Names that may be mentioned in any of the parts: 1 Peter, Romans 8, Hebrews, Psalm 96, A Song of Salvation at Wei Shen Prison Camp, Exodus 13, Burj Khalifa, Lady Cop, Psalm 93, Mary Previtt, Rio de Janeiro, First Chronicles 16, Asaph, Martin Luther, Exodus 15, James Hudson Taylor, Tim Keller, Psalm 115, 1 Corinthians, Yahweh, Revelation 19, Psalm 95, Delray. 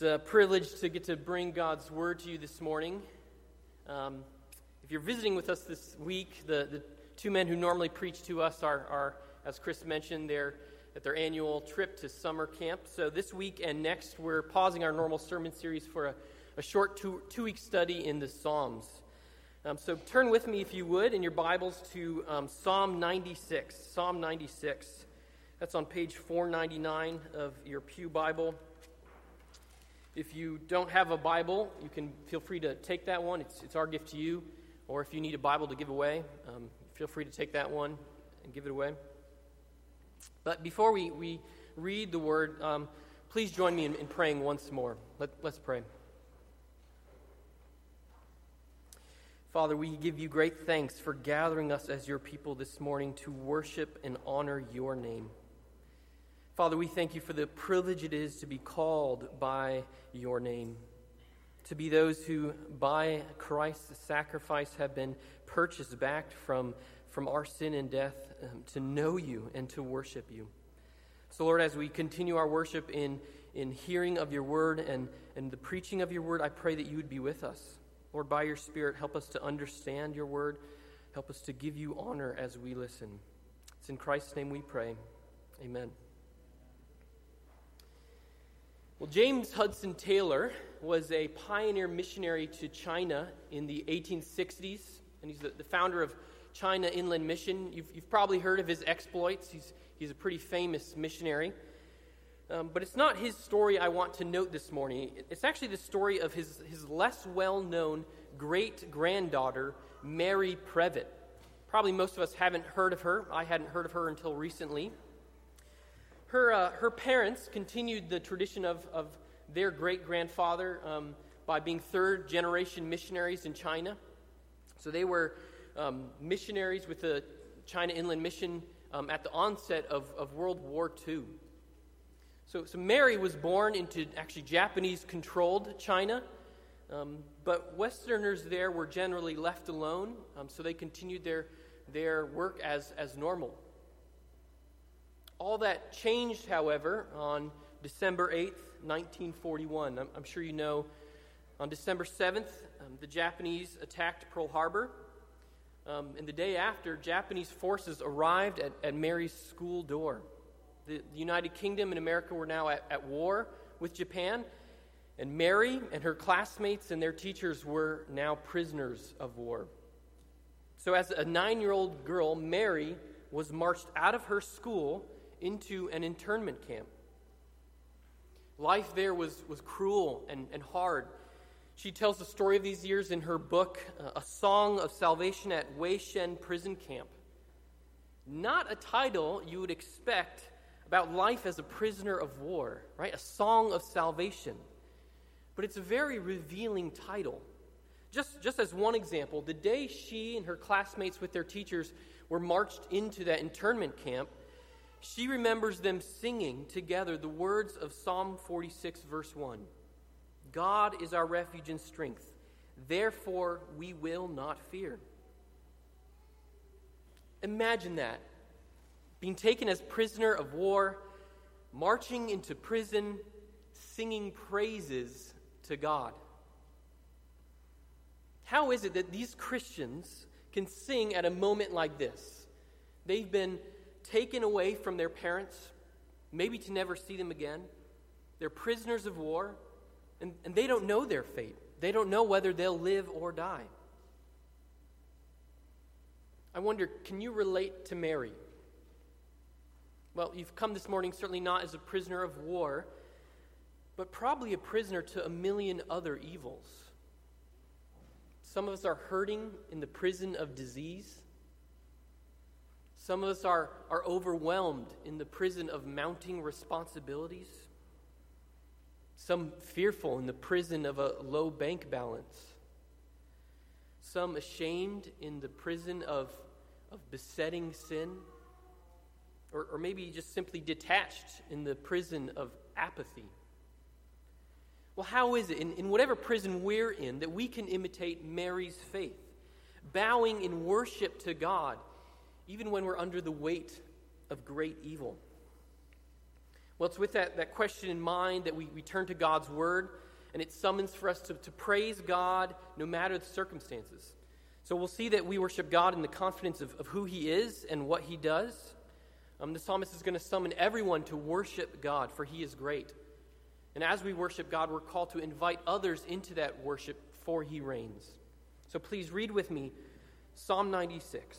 It's a privilege to get to bring God's Word to you this morning. If you're visiting with us this week, the two men who normally preach to us are, as Chris mentioned, they're at their annual trip to summer camp. So this week and next, we're pausing our normal sermon series for a short two-week study in the Psalms. So turn with me, if you would, in your Bibles to Psalm 96. Psalm 96. That's on page 499 of your pew Bible. If you don't have a Bible, you can feel free to take that one. It's our gift to you. Or if you need a Bible to give away, feel free to take that one and give it away. But before we read the Word, please join me in praying once more. Let's pray. Father, we give you great thanks for gathering us as your people this morning to worship and honor your name. Father, we thank you for the privilege it is to be called by your name, to be those who by Christ's sacrifice have been purchased back from our sin and death, to know you and to worship you. So, Lord, as we continue our worship in hearing of your word and the preaching of your word, I pray that you would be with us. Lord, by your Spirit, help us to understand your word. Help us to give you honor as we listen. It's in Christ's name we pray. Amen. Well, James Hudson Taylor was a pioneer missionary to China in the 1860s, and he's the founder of China Inland Mission. You've probably heard of his exploits. He's a pretty famous missionary. But it's not his story I want to note this morning. It's actually the story of his less well-known great-granddaughter, Mary Previtt. Probably most of us haven't heard of her. I hadn't heard of her until recently. Her parents continued the tradition of their great-grandfather by being third-generation missionaries in China. So they were missionaries with the China Inland Mission at the onset of World War II. So Mary was born into actually Japanese-controlled China, but Westerners there were generally left alone, so they continued their work as normal. All that changed, however, on December 8th, 1941. I'm sure you know, on December 7th, the Japanese attacked Pearl Harbor, and the day after, Japanese forces arrived at Mary's school door. The United Kingdom and America were now at war with Japan, and Mary and her classmates and their teachers were now prisoners of war. So as a 9-year-old girl, Mary was marched out of her school into an internment camp. Life there was cruel and hard. She tells the story of these years in her book, A Song of Salvation at Wei Shen Prison Camp. Not a title you would expect about life as a prisoner of war, right? A Song of Salvation. But it's a very revealing title. Just as one example, the day she and her classmates with their teachers were marched into that internment camp, she remembers them singing together the words of Psalm 46, verse 1. God is our refuge and strength, therefore we will not fear. Imagine that. Being taken as prisoner of war, marching into prison, singing praises to God. How is it that these Christians can sing at a moment like this? They've been taken away from their parents, maybe to never see them again. They're prisoners of war, and they don't know their fate. They don't know whether they'll live or die. I wonder, can you relate to Mary? Well, you've come this morning certainly not as a prisoner of war, but probably a prisoner to a million other evils. Some of us are hurting in the prison of disease. Some of us are overwhelmed in the prison of mounting responsibilities. Some fearful in the prison of a low bank balance. Some ashamed in the prison of besetting sin. Or maybe just simply detached in the prison of apathy. Well, how is it, in whatever prison we're in, that we can imitate Mary's faith, bowing in worship to God, even when we're under the weight of great evil? Well, it's with that question in mind that we turn to God's word, and it summons for us to praise God no matter the circumstances. So we'll see that we worship God in the confidence of who he is and what he does. The psalmist is going to summon everyone to worship God, for he is great. And as we worship God, we're called to invite others into that worship, for he reigns. So please read with me Psalm 96.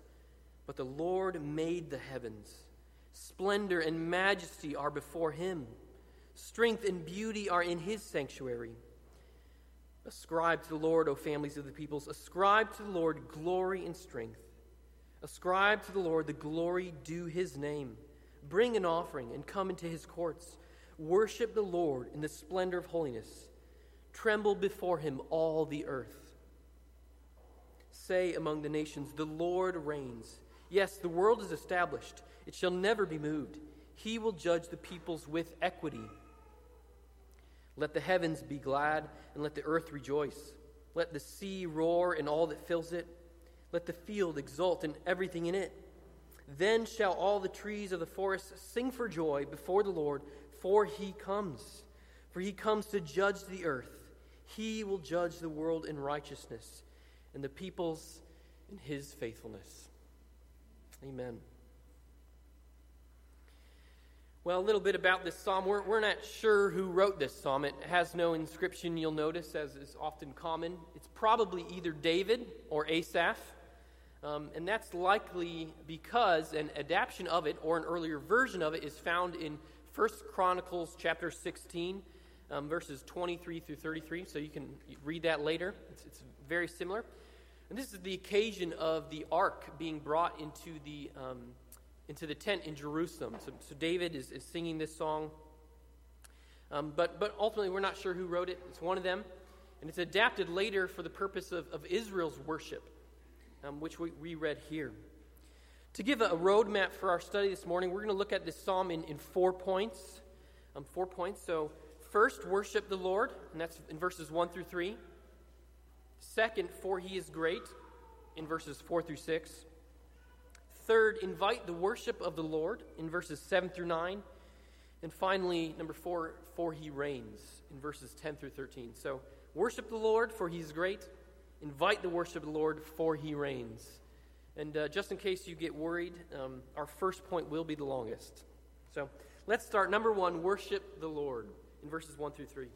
But the Lord made the heavens. Splendor and majesty are before him. Strength and beauty are in his sanctuary. Ascribe to the Lord, O families of the peoples. Ascribe to the Lord glory and strength. Ascribe to the Lord the glory due his name. Bring an offering and come into his courts. Worship the Lord in the splendor of holiness. Tremble before him, all the earth. Say among the nations, the Lord reigns. Yes, the world is established. It shall never be moved. He will judge the peoples with equity. Let the heavens be glad, and let the earth rejoice. Let the sea roar and all that fills it. Let the field exult and everything in it. Then shall all the trees of the forest sing for joy before the Lord, for he comes. For he comes to judge the earth. He will judge the world in righteousness, and the peoples in his faithfulness. Amen. Well, a little bit about this psalm. We're not sure who wrote this psalm. It has no inscription, you'll notice, as is often common. It's probably either David or Asaph. And that's likely because an adaptation of it, or an earlier version of it, is found in First Chronicles chapter 16, verses 23 through 33. So you can read that later. It's very similar. And this is the occasion of the ark being brought into the tent in Jerusalem. So David is singing this song. But ultimately, we're not sure who wrote it. It's one of them. And it's adapted later for the purpose of Israel's worship, which we read here. To give a roadmap for our study this morning, we're going to look at this psalm in 4 points. 4 points. So first, worship the Lord, and that's in verses 1 through 3. Second, for he is great, in verses 4 through 6. Third, invite the worship of the Lord, in verses 7 through 9. And finally, number 4, for he reigns, in verses 10 through 13. So worship the Lord, for he is great. Invite the worship of the Lord, for he reigns. And just in case you get worried, our first point will be the longest. So let's start. Number 1, worship the Lord, in verses 1 through 3.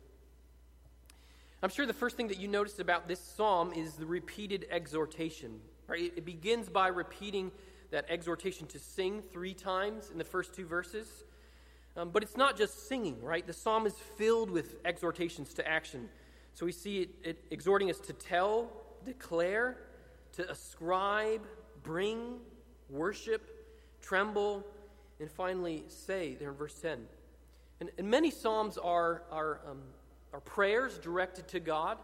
I'm sure the first thing that you noticed about this psalm is the repeated exhortation. Right? It begins by repeating that exhortation to sing 3 times in the first 2 verses. But it's not just singing, right? The psalm is filled with exhortations to action. So we see it exhorting us to tell, declare, to ascribe, bring, worship, tremble, and finally say there in verse 10. And many psalms are prayers directed to God,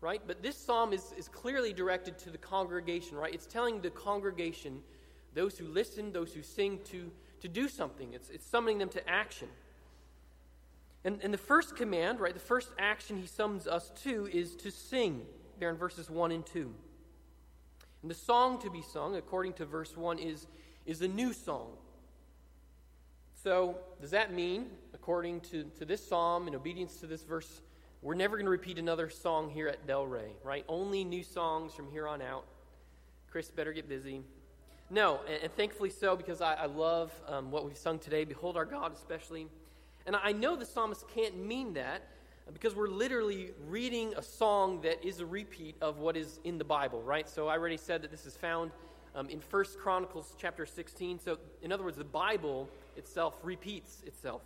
right? But this psalm is clearly directed to the congregation, right? It's telling the congregation, those who listen, those who sing, to do something. It's summoning them to action. And the first command, right, the first action he summons us to is to sing, there in verses 1 and 2. And the song to be sung, according to verse 1, is a new song. So does that mean, according to this psalm, in obedience to this verse, we're never going to repeat another song here at Delray, right? Only new songs from here on out. Chris, better get busy. No, and thankfully so, because I love what we've sung today, Behold Our God especially. And I know the psalmist can't mean that, because we're literally reading a song that is a repeat of what is in the Bible, right? So I already said that this is found in 1 Chronicles chapter 16. So in other words, the Bible itself repeats itself.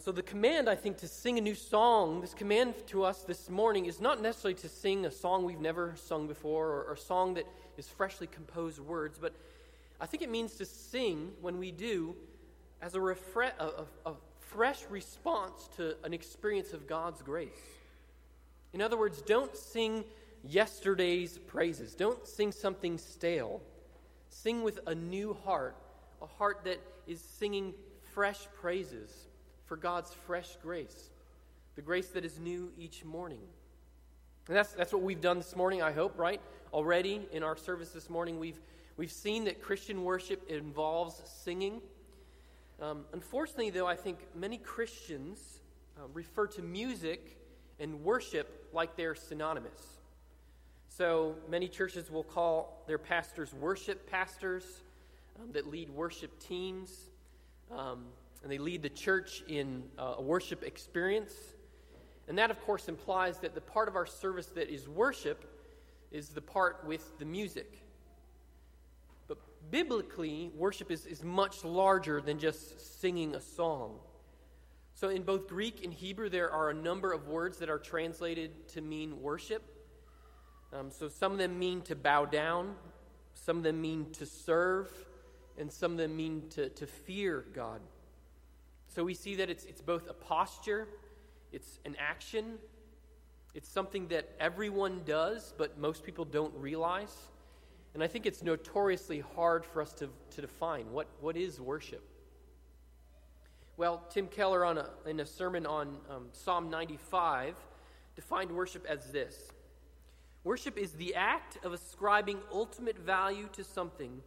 So the command, I think, to sing a new song, this command to us this morning is not necessarily to sing a song we've never sung before, or a song that is freshly composed words, but I think it means to sing when we do as a fresh response to an experience of God's grace. In other words, don't sing yesterday's praises. Don't sing something stale. Sing with a new heart, a heart that is singing fresh praises for God's fresh grace, the grace that is new each morning. And that's what we've done this morning, I hope, right? Already in our service this morning, we've seen that Christian worship involves singing. Unfortunately, though, I think many Christians refer to music and worship like they're synonymous. So many churches will call their pastors worship pastors that lead worship teams, and they lead the church in a worship experience. And that, of course, implies that the part of our service that is worship is the part with the music. But biblically, worship is much larger than just singing a song. So in both Greek and Hebrew, there are a number of words that are translated to mean worship. So some of them mean to bow down, some of them mean to serve, and some of them mean to fear God. So we see that it's both a posture, it's an action, it's something that everyone does, but most people don't realize. And I think it's notoriously hard for us to define. What is worship? Well, Tim Keller in a sermon on Psalm 95 defined worship as this. Worship is the act of ascribing ultimate value to something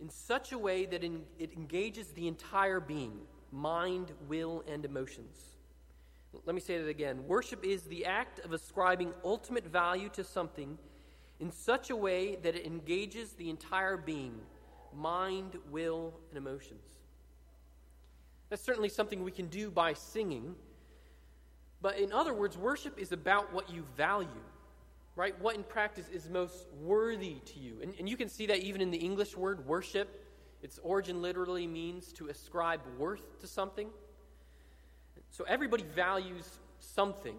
in such a way that it engages the entire being, mind, will, and emotions. Let me say that again. Worship is the act of ascribing ultimate value to something in such a way that it engages the entire being, mind, will, and emotions. That's certainly something we can do by singing. But in other words, worship is about what you value. Right? What in practice is most worthy to you? And you can see that even in the English word worship. Its origin literally means to ascribe worth to something. So everybody values something,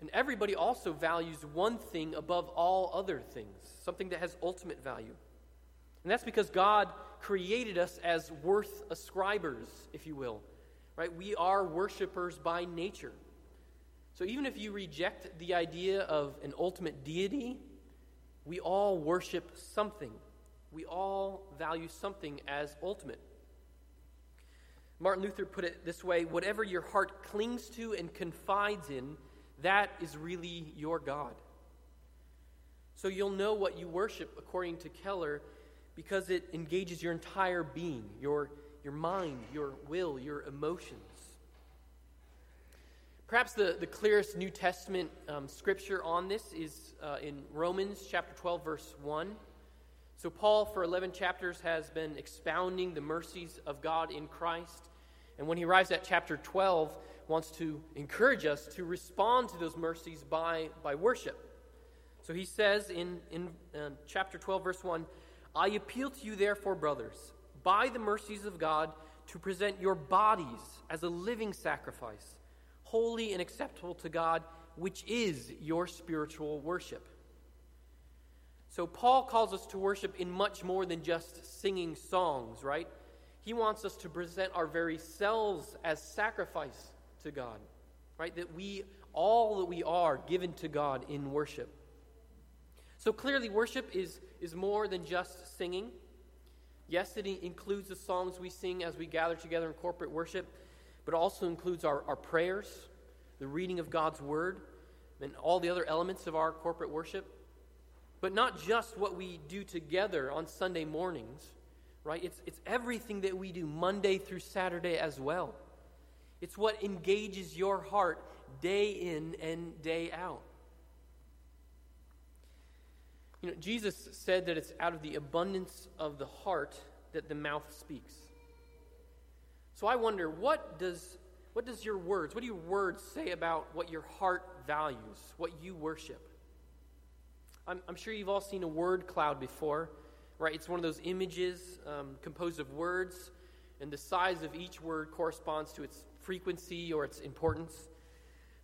and everybody also values one thing above all other things, something that has ultimate value. And that's because God created us as worth ascribers, if you will. Right? We are worshipers by nature. So even if you reject the idea of an ultimate deity, we all worship something. We all value something as ultimate. Martin Luther put it this way, whatever your heart clings to and confides in, that is really your God. So you'll know what you worship, according to Keller, because it engages your entire being, your mind, your will, your emotions. Perhaps the clearest New Testament scripture on this is in Romans chapter 12, verse 1. So Paul, for 11 chapters, has been expounding the mercies of God in Christ. And when he arrives at chapter 12, wants to encourage us to respond to those mercies by worship. So he says in chapter 12, verse 1, I appeal to you, therefore, brothers, by the mercies of God, to present your bodies as a living sacrifice, holy and acceptable to God, which is your spiritual worship. So Paul calls us to worship in much more than just singing songs, right? He wants us to present our very selves as sacrifice to God, right? That we, all that we are, given to God in worship. So clearly worship is more than just singing. Yes, it includes the songs we sing as we gather together in corporate worship, but also includes our prayers, the reading of God's word, and all the other elements of our corporate worship. But not just what we do together on Sunday mornings, right? It's everything that we do Monday through Saturday as well. It's what engages your heart day in and day out. You know, Jesus said that it's out of the abundance of the heart that the mouth speaks. So I wonder, what do your words say about what your heart values, what you worship? I'm sure you've all seen a word cloud before, right? It's one of those images composed of words, and the size of each word corresponds to its frequency or its importance.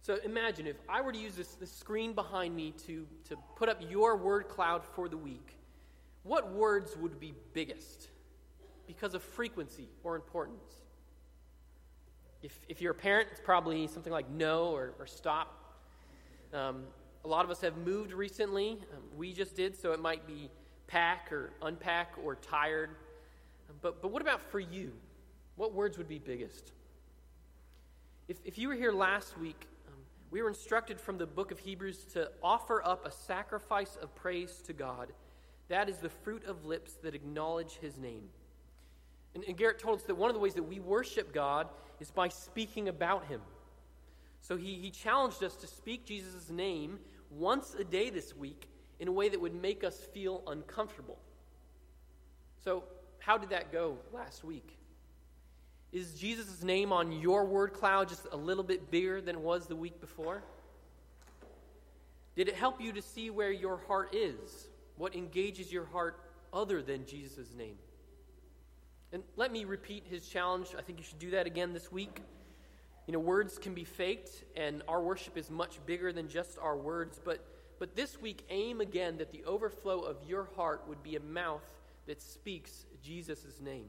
So imagine if I were to use this screen behind me to put up your word cloud for the week, what words would be biggest? because of frequency or importance. If you're a parent, it's probably something like no or stop. A lot of us have moved recently. We just did, so it might be pack or unpack or tired. But what about for you? What words would be biggest? If you were here last week, we were instructed from the book of Hebrews to offer up a sacrifice of praise to God. That is the fruit of lips that acknowledge his name. And Garrett told us that one of the ways that we worship God is by speaking about him. So he challenged us to speak Jesus' name once a day this week in a way that would make us feel uncomfortable. So how did that go last week? Is Jesus' name on your word cloud just a little bit bigger than it was the week before? Did it help you to see where your heart is? What engages your heart other than Jesus' name? And let me repeat his challenge. I think you should do that again this week. You know, words can be faked, and our worship is much bigger than just our words. But this week, aim again that the overflow of your heart would be a mouth that speaks Jesus' name.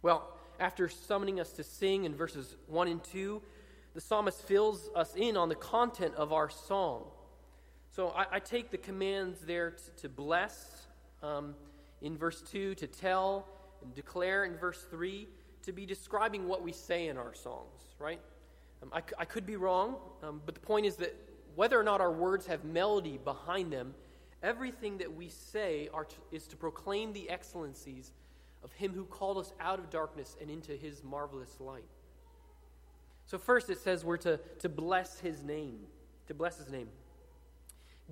Well, after summoning us to sing in verses 1 and 2, the psalmist fills us in on the content of our song. So I take the commands there to bless in verse 2, to tell and declare in verse 3, to be describing what we say in our songs, right? I could be wrong, but the point is that whether or not our words have melody behind them, everything that we say is to proclaim the excellencies of him who called us out of darkness and into his marvelous light. So first it says we're to bless his name, to bless his name.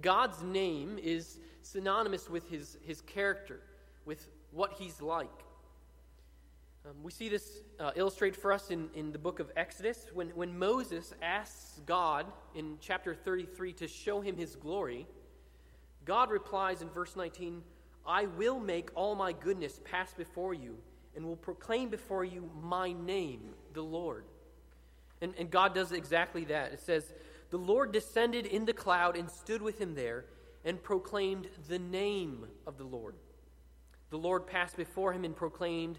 God's name is synonymous with his character, with what he's like. We see this illustrated for us in the book of Exodus. When Moses asks God in chapter 33 to show him his glory, God replies in verse 19, I will make all my goodness pass before you and will proclaim before you my name, the Lord. And God does exactly that. It says, the Lord descended in the cloud and stood with him there and proclaimed the name of the Lord. The Lord passed before him and proclaimed,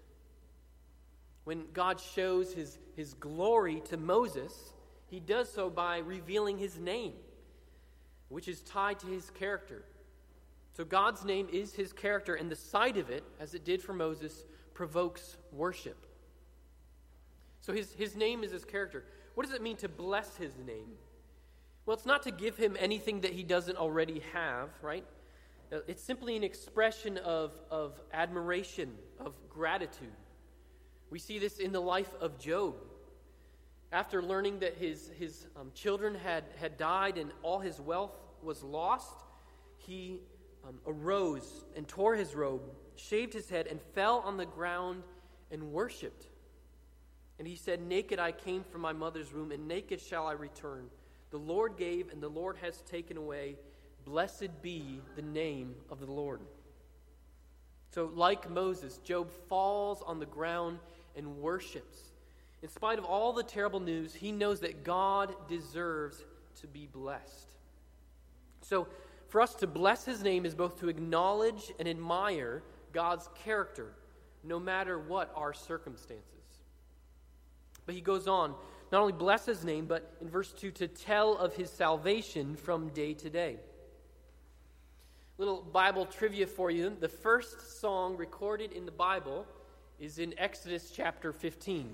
When God shows his glory to Moses, he does so by revealing his name, which is tied to his character. So God's name is his character, and the sight of it, as it did for Moses, provokes worship. So his name is his character. What does it mean to bless his name? Well, it's not to give him anything that he doesn't already have, right? It's simply an expression of admiration, of gratitude. We see this in the life of Job. After learning that his children had died and all his wealth was lost, he arose and tore his robe, shaved his head, and fell on the ground and worshipped. And he said, naked I came from my mother's womb, and naked shall I return. The Lord gave, and the Lord has taken away. Blessed be the name of the Lord. So like Moses, Job falls on the ground and worships. In spite of all the terrible news, he knows that God deserves to be blessed. So for us to bless his name is both to acknowledge and admire God's character, no matter what our circumstances. But he goes on, not only bless his name, but in verse 2, to tell of his salvation from day to day. Little Bible trivia for you. The first song recorded in the Bible is in Exodus chapter 15.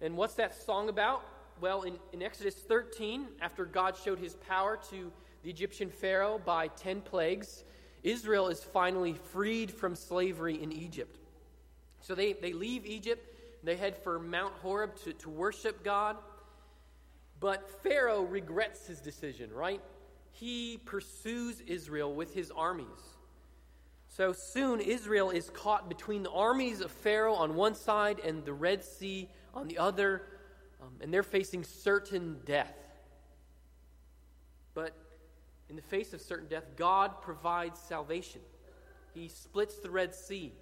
And what's that song about? Well, in Exodus 13, after God showed his power to the Egyptian Pharaoh by 10 plagues, Israel is finally freed from slavery in Egypt. So they leave Egypt. They head for Mount Horeb to worship God. But Pharaoh regrets his decision, right? He pursues Israel with his armies. So soon Israel is caught between the armies of Pharaoh on one side and the Red Sea on the other, and they're facing certain death. But in the face of certain death, God provides salvation. He splits the Red Sea.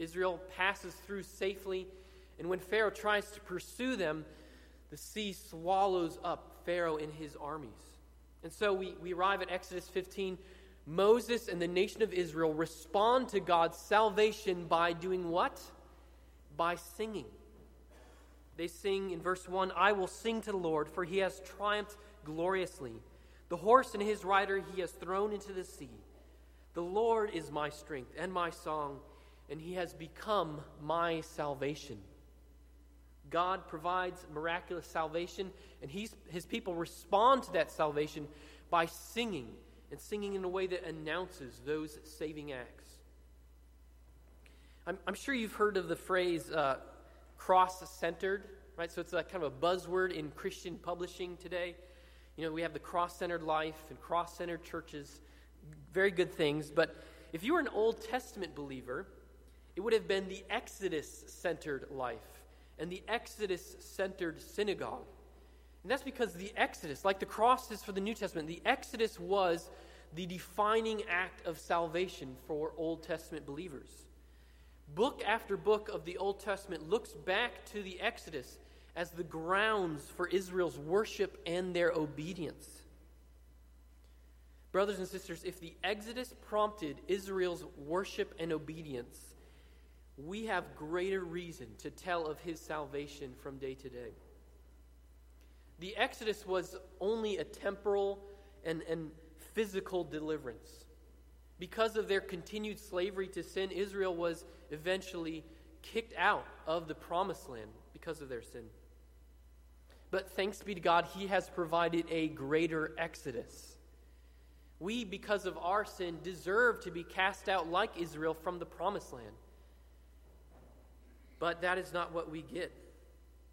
Israel passes through safely, and when Pharaoh tries to pursue them, the sea swallows up Pharaoh and his armies. And so we arrive at Exodus 15. Moses and the nation of Israel respond to God's salvation by doing what? By singing. They sing in verse 1, "I will sing to the Lord, for he has triumphed gloriously. The horse and his rider he has thrown into the sea. The Lord is my strength and my song, and he has become my salvation." God provides miraculous salvation, and his people respond to that salvation by singing, and singing in a way that announces those saving acts. I'm sure you've heard of the phrase cross-centered, right? So it's kind of a buzzword in Christian publishing today. You know, we have the cross-centered life and cross-centered churches, very good things. But if you were an Old Testament believer, it would have been the Exodus-centered life and the Exodus-centered synagogue. And that's because the Exodus, like the cross is for the New Testament, the Exodus was the defining act of salvation for Old Testament believers. Book after book of the Old Testament looks back to the Exodus as the grounds for Israel's worship and their obedience. Brothers and sisters, if the Exodus prompted Israel's worship and obedience, we have greater reason to tell of his salvation from day to day. The Exodus was only a temporal and physical deliverance. Because of their continued slavery to sin, Israel was eventually kicked out of the promised land because of their sin. But thanks be to God, he has provided a greater Exodus. We, because of our sin, deserve to be cast out like Israel from the promised land. But that is not what we get.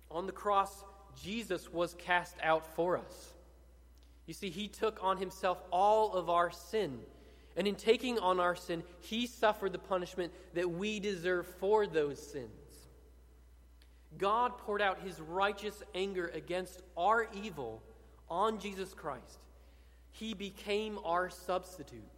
On the cross, Jesus was cast out for us. You see, he took on himself all of our sin. And in taking on our sin, he suffered the punishment that we deserve for those sins. God poured out his righteous anger against our evil on Jesus Christ. He became our substitute.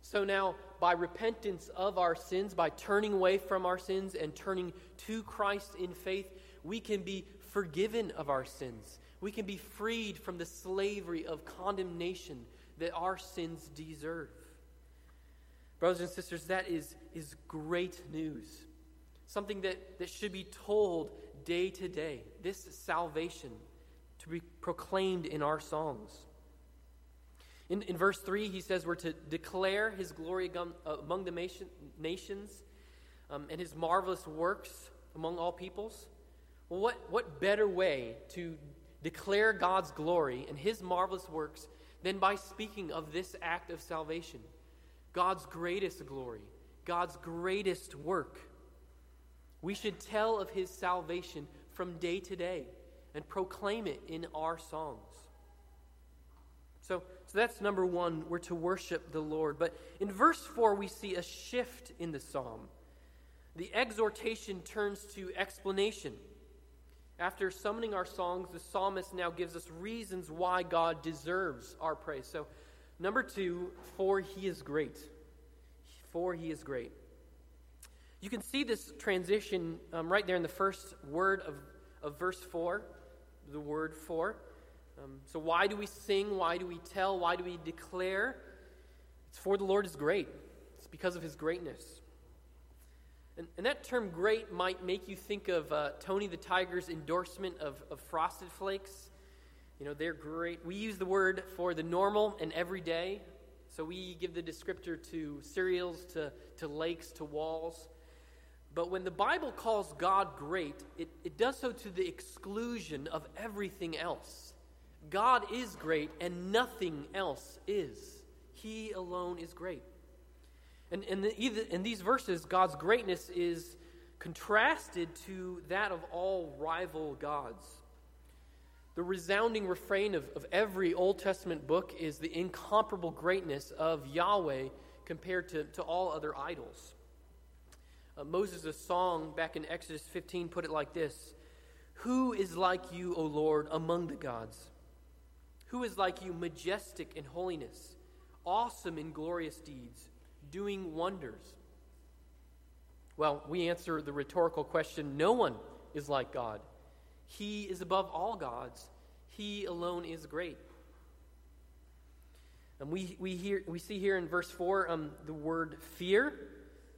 So now, by repentance of our sins, by turning away from our sins and turning to Christ in faith, we can be forgiven of our sins. We can be freed from the slavery of condemnation that our sins deserve. Brothers and sisters, that is great news. Something that should be told day to day. This salvation to be proclaimed in our songs. In verse 3, he says we're to declare his glory among the nations and his marvelous works among all peoples. Well, what better way to declare God's glory and his marvelous works than by speaking of this act of salvation, God's greatest glory, God's greatest work. We should tell of his salvation from day to day and proclaim it in our songs. So that's number one, we're to worship the Lord. But in verse 4, we see a shift in the psalm. The exhortation turns to explanation. After summoning our songs, the psalmist now gives us reasons why God deserves our praise. So, number two, for he is great. For he is great. You can see this transition right there in the first word of verse 4, the word for. So why do we sing? Why do we tell? Why do we declare? It's for the Lord is great. It's because of his greatness. And that term great might make you think of Tony the Tiger's endorsement of Frosted Flakes. You know, they're great. We use the word for the normal and everyday. So we give the descriptor to cereals, to lakes, to walls. But when the Bible calls God great, it does so to the exclusion of everything else. God is great and nothing else is. He alone is great. And in these verses, God's greatness is contrasted to that of all rival gods. The resounding refrain of every Old Testament book is the incomparable greatness of Yahweh, compared to all other idols. Moses' song back in Exodus 15 put it like this: "Who is like you, O Lord, among the gods? Who is like you, majestic in holiness, awesome in glorious deeds, doing wonders?" Well, we answer the rhetorical question, no one is like God. He is above all gods. He alone is great. And we see here in verse 4 the word fear.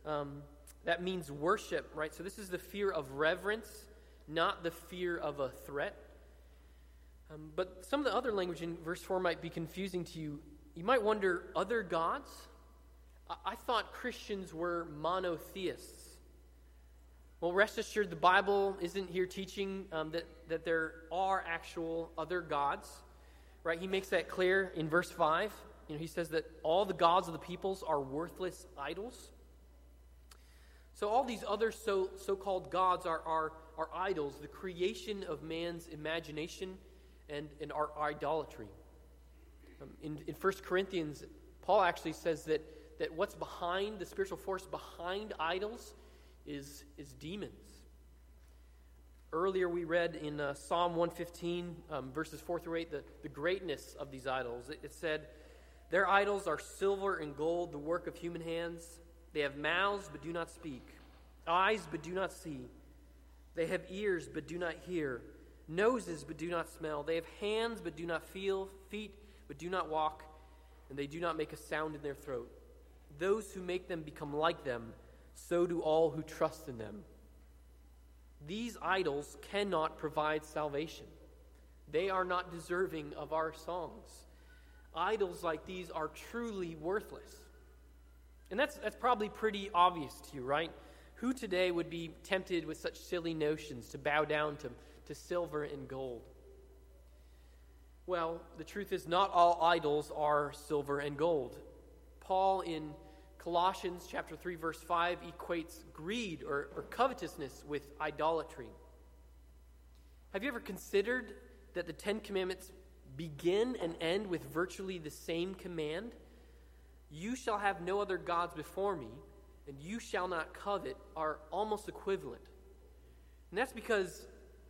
That means worship, right? So this is the fear of reverence, not the fear of a threat. But some of the other language in verse 4 might be confusing to you. You might wonder, other gods? I thought Christians were monotheists. Well, rest assured, the Bible isn't here teaching that there are actual other gods, right? He makes that clear in verse 5. He says that all the gods of the peoples are worthless idols. So all these other so-called gods are idols, the creation of man's imagination and our idolatry. In 1 Corinthians, Paul actually says that what's behind, the spiritual force behind idols is demons. Earlier we read in Psalm 115, verses 4 through 8, the greatness of these idols. It said, "Their idols are silver and gold, the work of human hands. They have mouths but do not speak, eyes but do not see. They have ears but do not hear, noses but do not smell. They have hands but do not feel, feet but do not walk, and they do not make a sound in their throat. Those who make them become like them, so do all who trust in them." These idols cannot provide salvation. They are not deserving of our songs. Idols like these are truly worthless. And that's probably pretty obvious to you, right? Who today would be tempted with such silly notions to bow down to silver and gold? Well, the truth is not all idols are silver and gold. Paul in Colossians chapter 3, verse 5 equates greed or covetousness with idolatry. Have you ever considered that the Ten Commandments begin and end with virtually the same command? "You shall have no other gods before me, and you shall not covet," are almost equivalent. And that's because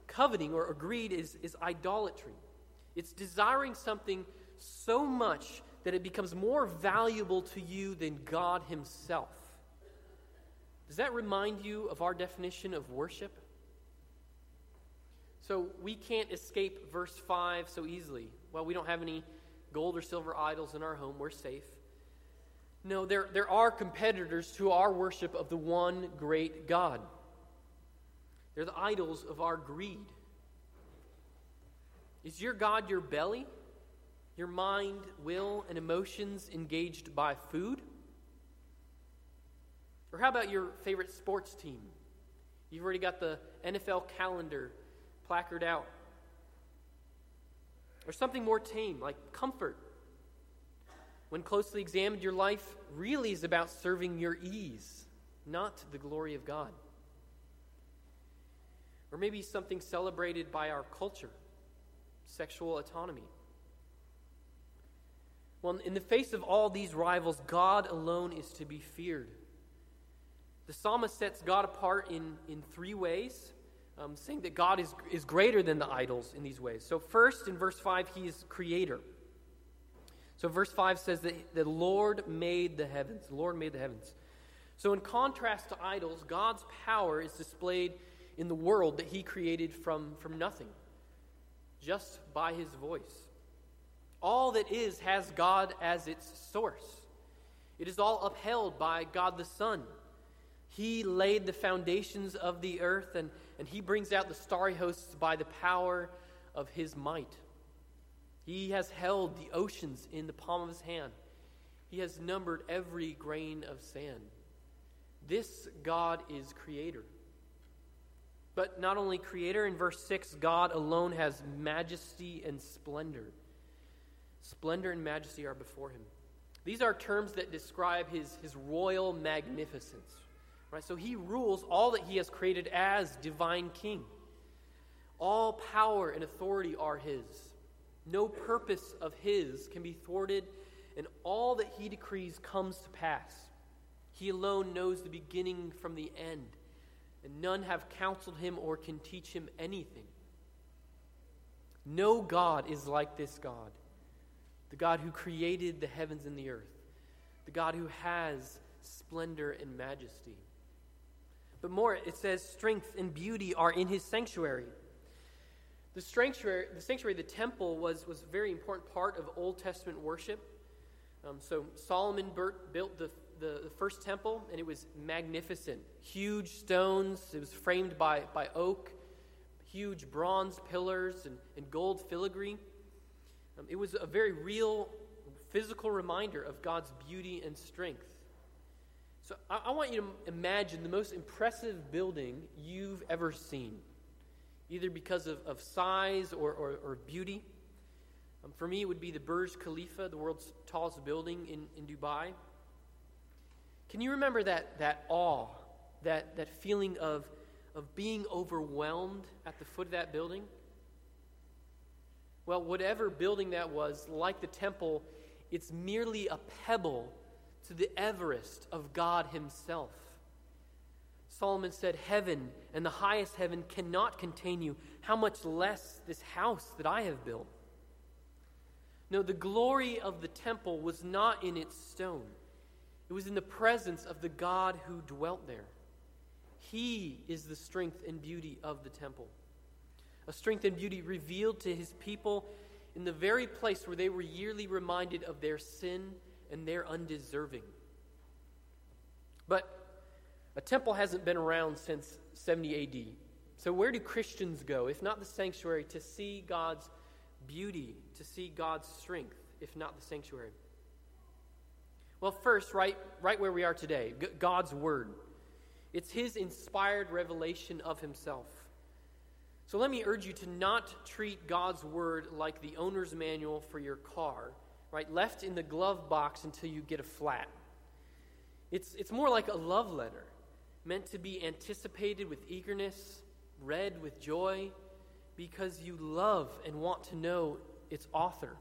coveting or greed is idolatry. It's desiring something so much that it becomes more valuable to you than God himself. Does that remind you of our definition of worship? So we can't escape verse 5 so easily. Well, we don't have any gold or silver idols in our home. We're safe. No, there are competitors to our worship of the one great God. They're the idols of our greed. Is your God your belly? Your mind, will, and emotions engaged by food? Or how about your favorite sports team? You've already got the NFL calendar placarded out. Or something more tame, like comfort. When closely examined, your life really is about serving your ease, not the glory of God. Or maybe something celebrated by our culture, sexual autonomy. Well, in the face of all these rivals, God alone is to be feared. The psalmist sets God apart in three ways, saying that God is greater than the idols in these ways. So first, in verse 5, he is creator. So verse 5 says that the Lord made the heavens. The Lord made the heavens. So in contrast to idols, God's power is displayed in the world that he created from nothing, just by his voice. All that is has God as its source. It is all upheld by God the Son. He laid the foundations of the earth, and he brings out the starry hosts by the power of his might. He has held the oceans in the palm of his hand. He has numbered every grain of sand. This God is creator. But not only creator, in verse 6, God alone has majesty and splendor. Splendor and majesty are before him. These are terms that describe his royal magnificence. Right? So he rules all that he has created as divine king. All power and authority are his. No purpose of his can be thwarted, and all that he decrees comes to pass. He alone knows the beginning from the end, and none have counseled him or can teach him anything. No God is like this God, the God who created the heavens and the earth, the God who has splendor and majesty. But more, it says strength and beauty are in his sanctuary. The temple, was a very important part of Old Testament worship. So Solomon built the first temple, and it was magnificent. Huge stones, it was framed by oak, huge bronze pillars and gold filigree. It was a very real physical reminder of God's beauty and strength. So I want you to imagine the most impressive building you've ever seen, either because of size or beauty. For me, it would be the Burj Khalifa, the world's tallest building in Dubai. Can you remember that awe, that feeling of being overwhelmed at the foot of that building? Well, whatever building that was, like the temple, it's merely a pebble to the Everest of God himself. Solomon said, "Heaven and the highest heaven cannot contain you. How much less this house that I have built?" No, the glory of the temple was not in its stone. It was in the presence of the God who dwelt there. He is the strength and beauty of the temple. A strength and beauty revealed to his people in the very place where they were yearly reminded of their sin and their undeserving. But a temple hasn't been around since 70 AD. So where do Christians go, if not the sanctuary, to see God's beauty, to see God's strength, if not the sanctuary? Well, first, right where we are today, God's Word. It's his inspired revelation of himself. So let me urge you to not treat God's Word like the owner's manual for your car, right? Left in the glove box until you get a flat. It's more like a love letter, meant to be anticipated with eagerness, read with joy, because you love and want to know its author.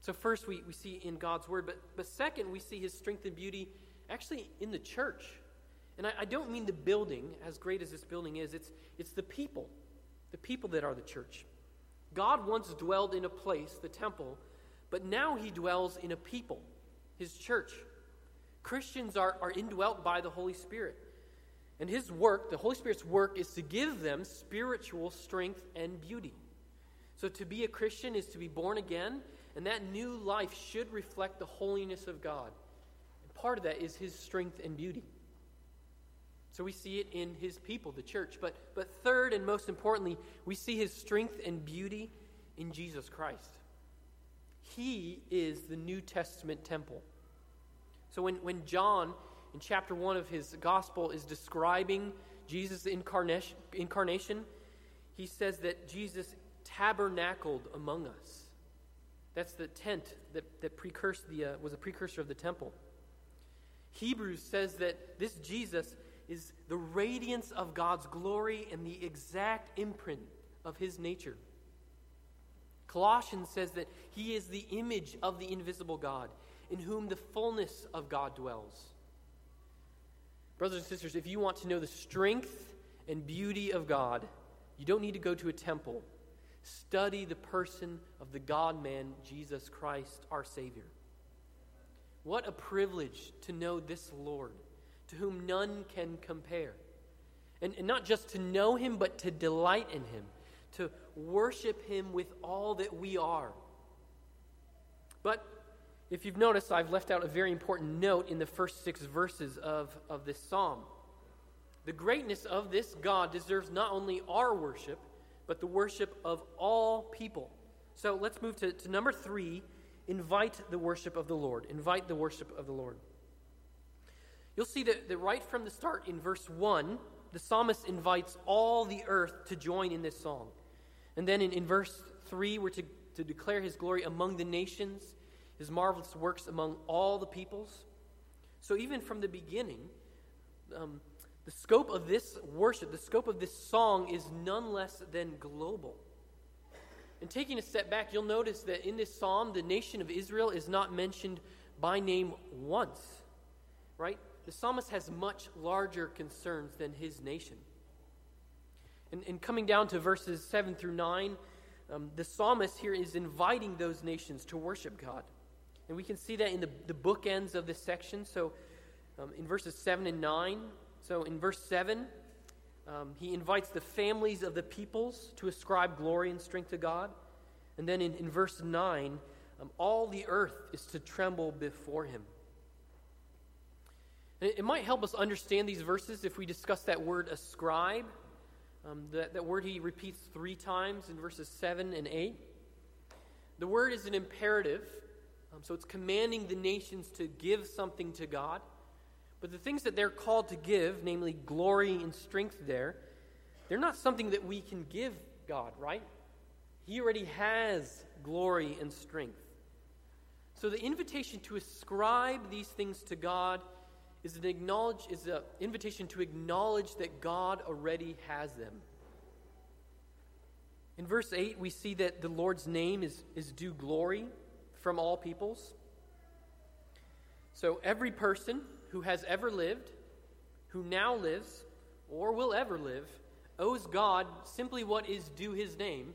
So first, we see in God's Word, but second, we see his strength and beauty actually in the church. And I don't mean the building, as great as this building is. It's the people that are the church. God once dwelled in a place, the temple, but now he dwells in a people, his church. Christians are indwelt by the Holy Spirit. And his work, the Holy Spirit's work, is to give them spiritual strength and beauty. So to be a Christian is to be born again, and that new life should reflect the holiness of God. And part of that is his strength and beauty. So we see it in his people, the church. But third and most importantly, we see his strength and beauty in Jesus Christ. He is the New Testament temple. So when John, in chapter 1 of his gospel, is describing Jesus' incarnation, he says that Jesus tabernacled among us. That's the tent that precursed was a precursor of the temple. Hebrews says that this Jesus is the radiance of God's glory and the exact imprint of his nature. Colossians says that he is the image of the invisible God, in whom the fullness of God dwells. Brothers and sisters, if you want to know the strength and beauty of God, you don't need to go to a temple. Study the person of the God-man, Jesus Christ, our Savior. What a privilege to know this Lord, to whom none can compare. And not just to know him, but to delight in him, to worship him with all that we are. But if you've noticed, I've left out a very important note in the first 6 verses of this psalm. The greatness of this God deserves not only our worship, but the worship of all people. So let's move to number 3, invite the worship of the Lord. Invite the worship of the Lord. You'll see that right from the start in verse 1, the psalmist invites all the earth to join in this song. And then in verse 3, we're to declare his glory among the nations, his marvelous works among all the peoples. So even from the beginning, the scope of this worship, the scope of this song is none less than global. And taking a step back, you'll notice that in this psalm, the nation of Israel is not mentioned by name once, right? The psalmist has much larger concerns than his nation. And coming down to verses 7 through 9, the psalmist here is inviting those nations to worship God. And we can see that in the bookends of this section. So in verses 7 and 9, so in verse 7, he invites the families of the peoples to ascribe glory and strength to God. And then in verse 9, all the earth is to tremble before him. And it might help us understand these verses if we discuss that word ascribe. That word he repeats three times in verses 7 and 8. The word is an imperative, so it's commanding the nations to give something to God. But the things that they're called to give, namely glory and strength there, they're not something that we can give God, right? He already has glory and strength. So the invitation to ascribe these things to God is an invitation to acknowledge that God already has them. In verse 8, we see that the Lord's name is due glory from all peoples. So every person who has ever lived, who now lives, or will ever live, owes God simply what is due his name,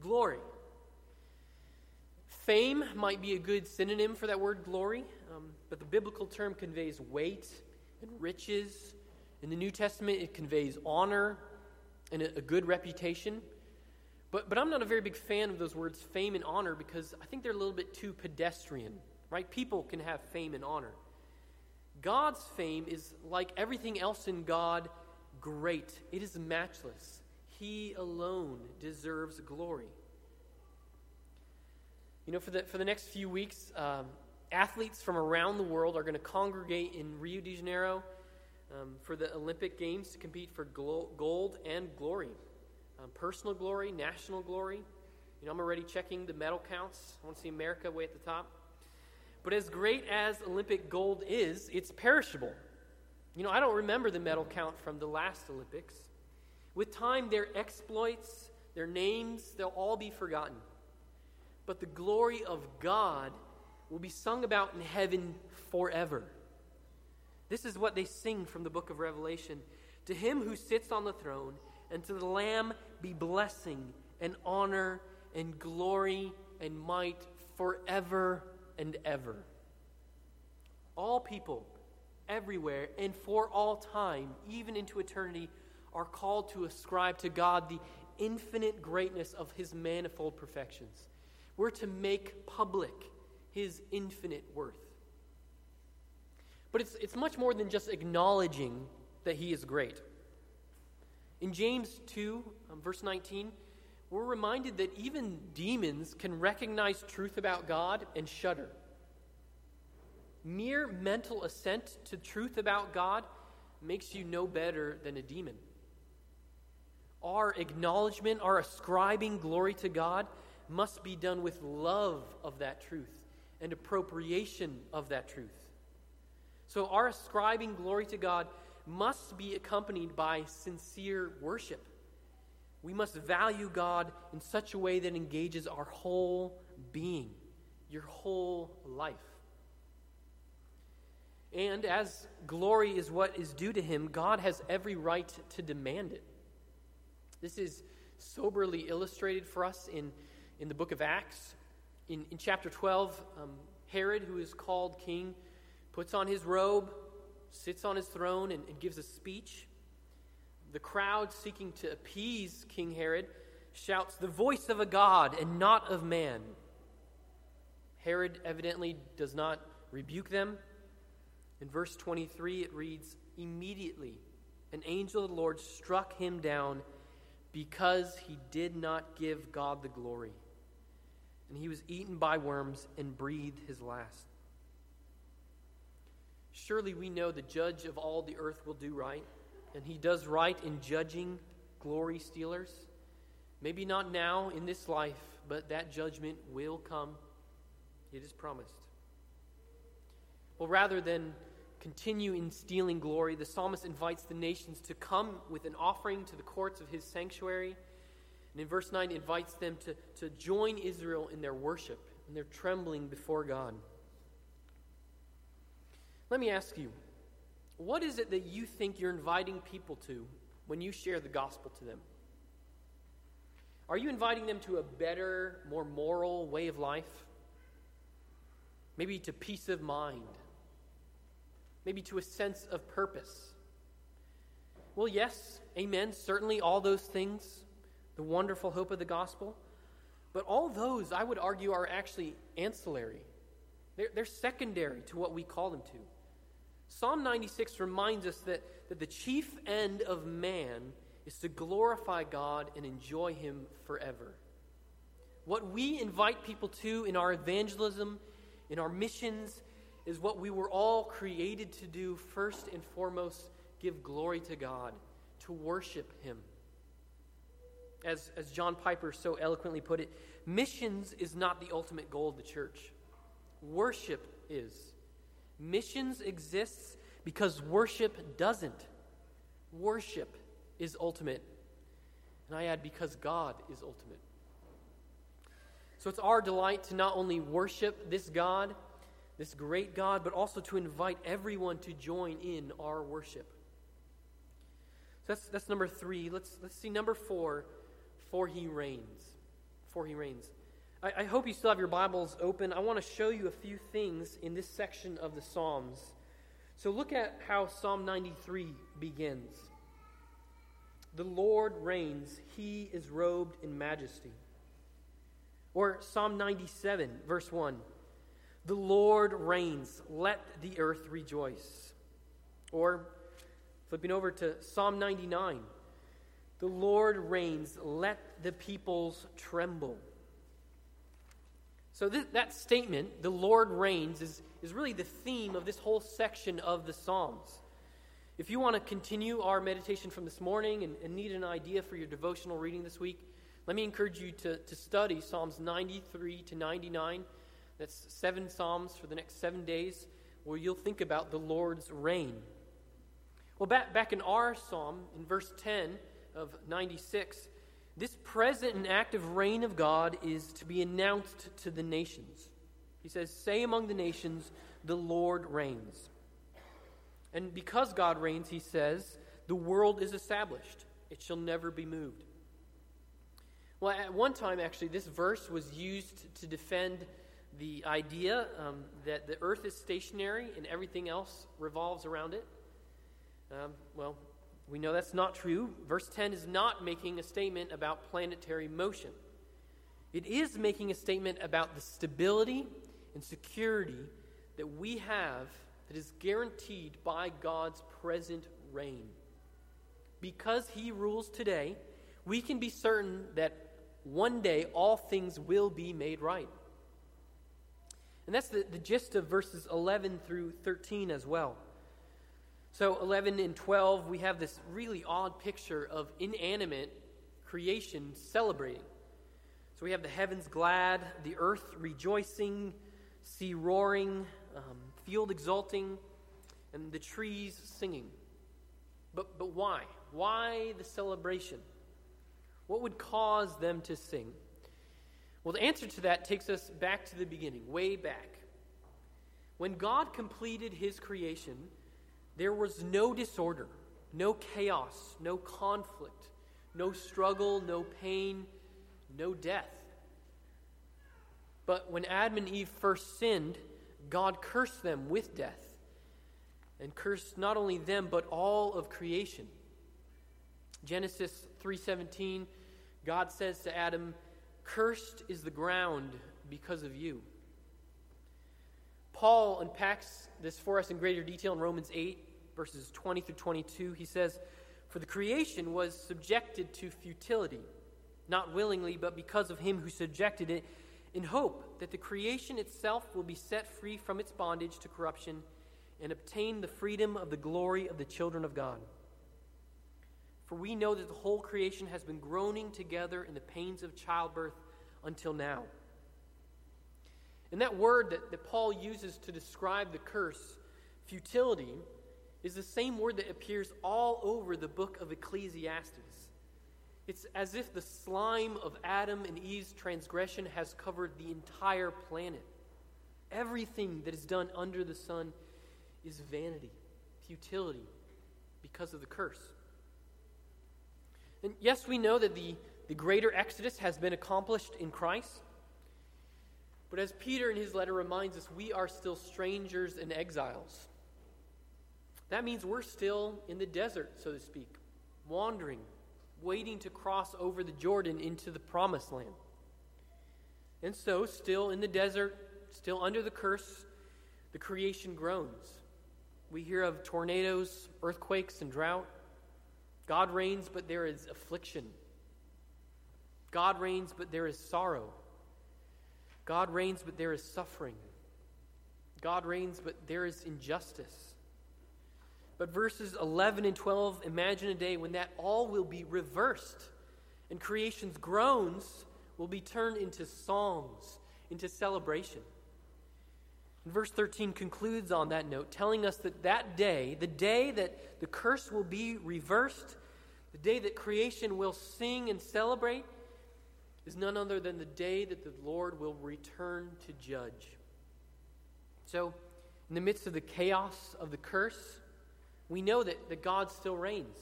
glory. Fame might be a good synonym for that word glory, but the biblical term conveys weight and riches. In the New Testament, it conveys honor and a good reputation. But I'm not a very big fan of those words fame and honor because I think they're a little bit too pedestrian, right? People can have fame and honor. God's fame is, like everything else in God, great. It is matchless. He alone deserves glory. You know, for the next few weeks, athletes from around the world are going to congregate in Rio de Janeiro for the Olympic Games to compete for gold and glory, personal glory, national glory. You know, I'm already checking the medal counts. I want to see America way at the top. But as great as Olympic gold is, it's perishable. You know, I don't remember the medal count from the last Olympics. With time, their exploits, their names, they'll all be forgotten. But the glory of God will be sung about in heaven forever. This is what they sing from the book of Revelation. To him who sits on the throne and to the Lamb be blessing and honor and glory and might forever and ever. All people, everywhere, and for all time, even into eternity, are called to ascribe to God the infinite greatness of his manifold perfections. We're to make public his infinite worth. But it's much more than just acknowledging that he is great. In James 2, verse 19, we're reminded that even demons can recognize truth about God and shudder. Mere mental assent to truth about God makes you no better than a demon. Our acknowledgement, our ascribing glory to God must be done with love of that truth and appropriation of that truth. So our ascribing glory to God must be accompanied by sincere worship. We must value God in such a way that engages our whole being, your whole life. And as glory is what is due to him, God has every right to demand it. This is soberly illustrated for us in the book of Acts. In chapter 12, Herod, who is called king, puts on his robe, sits on his throne, and gives a speech. The crowd seeking to appease King Herod shouts, "The voice of a god and not of man." Herod evidently does not rebuke them. In verse 23, it reads, "Immediately an angel of the Lord struck him down because he did not give God the glory. And he was eaten by worms and breathed his last." Surely we know the judge of all the earth will do right, and he does right in judging glory stealers. Maybe not now in this life, but that judgment will come. It is promised. Well, rather than continue in stealing glory, the psalmist invites the nations to come with an offering to the courts of his sanctuary. And in verse 9, invites them to join Israel in their worship, in their trembling before God. Let me ask you, what is it that you think you're inviting people to when you share the gospel to them? Are you inviting them to a better, more moral way of life? Maybe to peace of mind? Maybe to a sense of purpose? Well, yes, amen, certainly all those things, the wonderful hope of the gospel. But all those, I would argue, are actually ancillary. They're secondary to what we call them to. Psalm 96 reminds us that the chief end of man is to glorify God and enjoy Him forever. What we invite people to in our evangelism, in our missions, is what we were all created to do first and foremost, give glory to God, to worship Him. As John Piper so eloquently put it, missions is not the ultimate goal of the church. Worship is. Missions exists because worship doesn't. Worship is ultimate. And I add, because God is ultimate. So it's our delight to not only worship this God, this great God, but also to invite everyone to join in our worship. So that's number three. Let's see number four, for He reigns. For He reigns. I hope you still have your Bibles open. I want to show you a few things in this section of the Psalms. So look at how Psalm 93 begins. The Lord reigns, He is robed in majesty. Or Psalm 97, verse 1. The Lord reigns, let the earth rejoice. Or flipping over to Psalm 99. The Lord reigns, let the peoples tremble. So that statement, the Lord reigns, is really the theme of this whole section of the Psalms. If you want to continue our meditation from this morning and need an idea for your devotional reading this week, let me encourage you to study Psalms 93 to 99. That's 7 Psalms for the next 7 days where you'll think about the Lord's reign. Well, back in our Psalm, in verse 10 of 96, this present and active reign of God is to be announced to the nations. He says, say among the nations, the Lord reigns. And because God reigns, he says, the world is established. It shall never be moved. Well, at one time, actually, this verse was used to defend the idea that the earth is stationary and everything else revolves around it. Well, we know that's not true. Verse 10 is not making a statement about planetary motion. It is making a statement about the stability and security that we have that is guaranteed by God's present reign. Because He rules today, we can be certain that one day all things will be made right. And that's the gist of verses 11 through 13 as well. So 11 and 12, we have this really odd picture of inanimate creation celebrating. So we have the heavens glad, the earth rejoicing, sea roaring, field exulting, and the trees singing. But why? Why the celebration? What would cause them to sing? Well, the answer to that takes us back to the beginning, way back. When God completed His creation, there was no disorder, no chaos, no conflict, no struggle, no pain, no death. But when Adam and Eve first sinned, God cursed them with death, and cursed not only them, but all of creation. Genesis 3:17, God says to Adam, "Cursed is the ground because of you." Paul unpacks this for us in greater detail in Romans 8, verses 20 through 22. He says, "For the creation was subjected to futility, not willingly, but because of Him who subjected it, in hope that the creation itself will be set free from its bondage to corruption and obtain the freedom of the glory of the children of God. For we know that the whole creation has been groaning together in the pains of childbirth until now." And that word that Paul uses to describe the curse, futility, is the same word that appears all over the book of Ecclesiastes. It's as if the slime of Adam and Eve's transgression has covered the entire planet. Everything that is done under the sun is vanity, futility, because of the curse. And yes, we know that the greater exodus has been accomplished in Christ. But as Peter in his letter reminds us, we are still strangers and exiles. That means we're still in the desert, so to speak, wandering, waiting to cross over the Jordan into the promised land. And so, still in the desert, still under the curse, the creation groans. We hear of tornadoes, earthquakes, and drought. God reigns, but there is affliction. God reigns, but there is sorrow. God reigns, but there is suffering. God reigns, but there is injustice. But verses 11 and 12 imagine a day when that all will be reversed and creation's groans will be turned into songs, into celebration. And verse 13 concludes on that note, telling us that that day, the day that the curse will be reversed, the day that creation will sing and celebrate, is none other than the day that the Lord will return to judge. So, in the midst of the chaos of the curse, we know that God still reigns.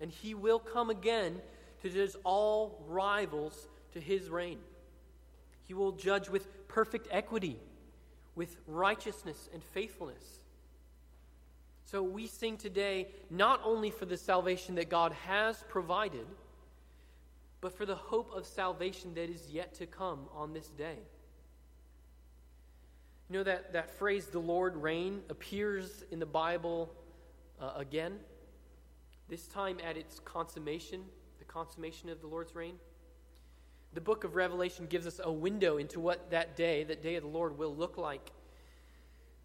And he will come again to judge all rivals to his reign. He will judge with perfect equity, with righteousness and faithfulness. So we sing today not only for the salvation that God has provided, but for the hope of salvation that is yet to come on this day. You know that phrase, the Lord reign, appears in the Bible again, this time at its consummation, the consummation of the Lord's reign. The book of Revelation gives us a window into what that day of the Lord, will look like.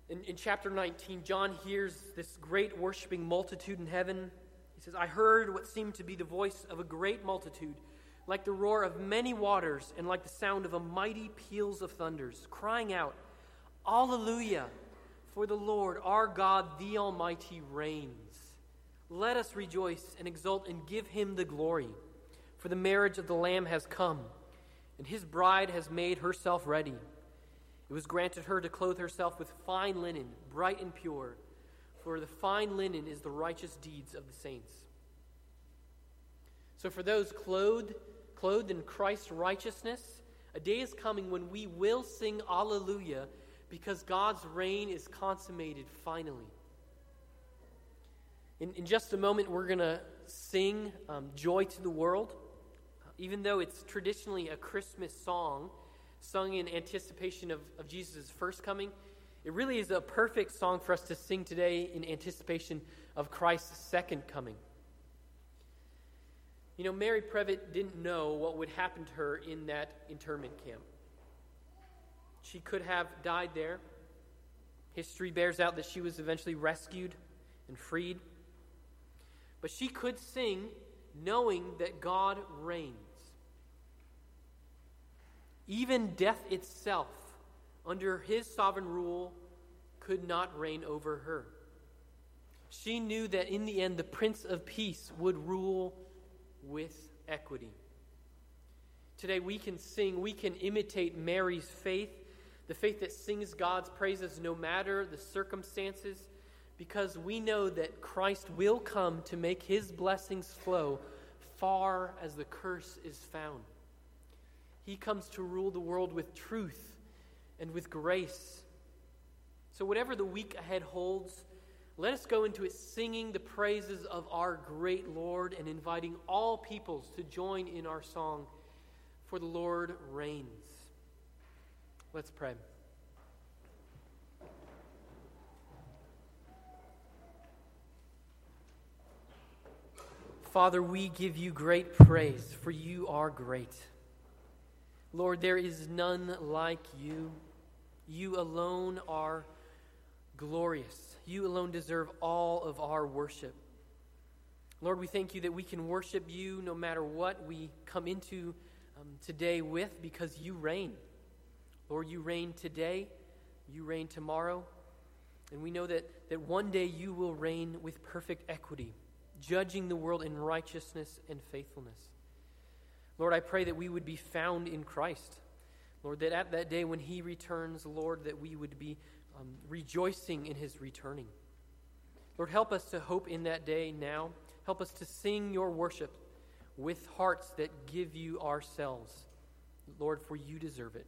In chapter 19, John hears this great worshiping multitude in heaven. He says, I heard what seemed to be the voice of a great multitude, like the roar of many waters and like the sound of a mighty peals of thunders, crying out, Alleluia! For the Lord, our God, the Almighty, reigns. Let us rejoice and exult and give him the glory. For the marriage of the Lamb has come, and his bride has made herself ready. It was granted her to clothe herself with fine linen, bright and pure. For the fine linen is the righteous deeds of the saints. So for those clothed in Christ's righteousness, a day is coming when we will sing Alleluia, because God's reign is consummated finally. In just a moment, we're going to sing Joy to the World. Even though it's traditionally a Christmas song sung in anticipation of Jesus' first coming, it really is a perfect song for us to sing today in anticipation of Christ's second coming. You know, Mary Previtt didn't know what would happen to her in that internment camp. She could have died there. History bears out that she was eventually rescued and freed. But she could sing knowing that God reigns. Even death itself, under his sovereign rule, could not reign over her. She knew that in the end, the Prince of Peace would rule with equity. Today we can sing, we can imitate Mary's faith, the faith that sings God's praises no matter the circumstances, because we know that Christ will come to make his blessings flow far as the curse is found. He comes to rule the world with truth and with grace. So whatever the week ahead holds, let us go into it singing the praises of our great Lord and inviting all peoples to join in our song, For the Lord reigns. Let's pray. Father, we give you great praise, for you are great. Lord, there is none like you. You alone are glorious. You alone deserve all of our worship. Lord, we thank you that we can worship you no matter what we come into today with, because you reign. Lord, you reign today, you reign tomorrow, and we know that one day you will reign with perfect equity. judging the world in righteousness and faithfulness. Lord, I pray that we would be found in Christ. Lord, that at that day when he returns, Lord, that we would be rejoicing in his returning. Lord, help us to hope in that day now. Help us to sing your worship with hearts that give you ourselves. Lord, for you deserve it.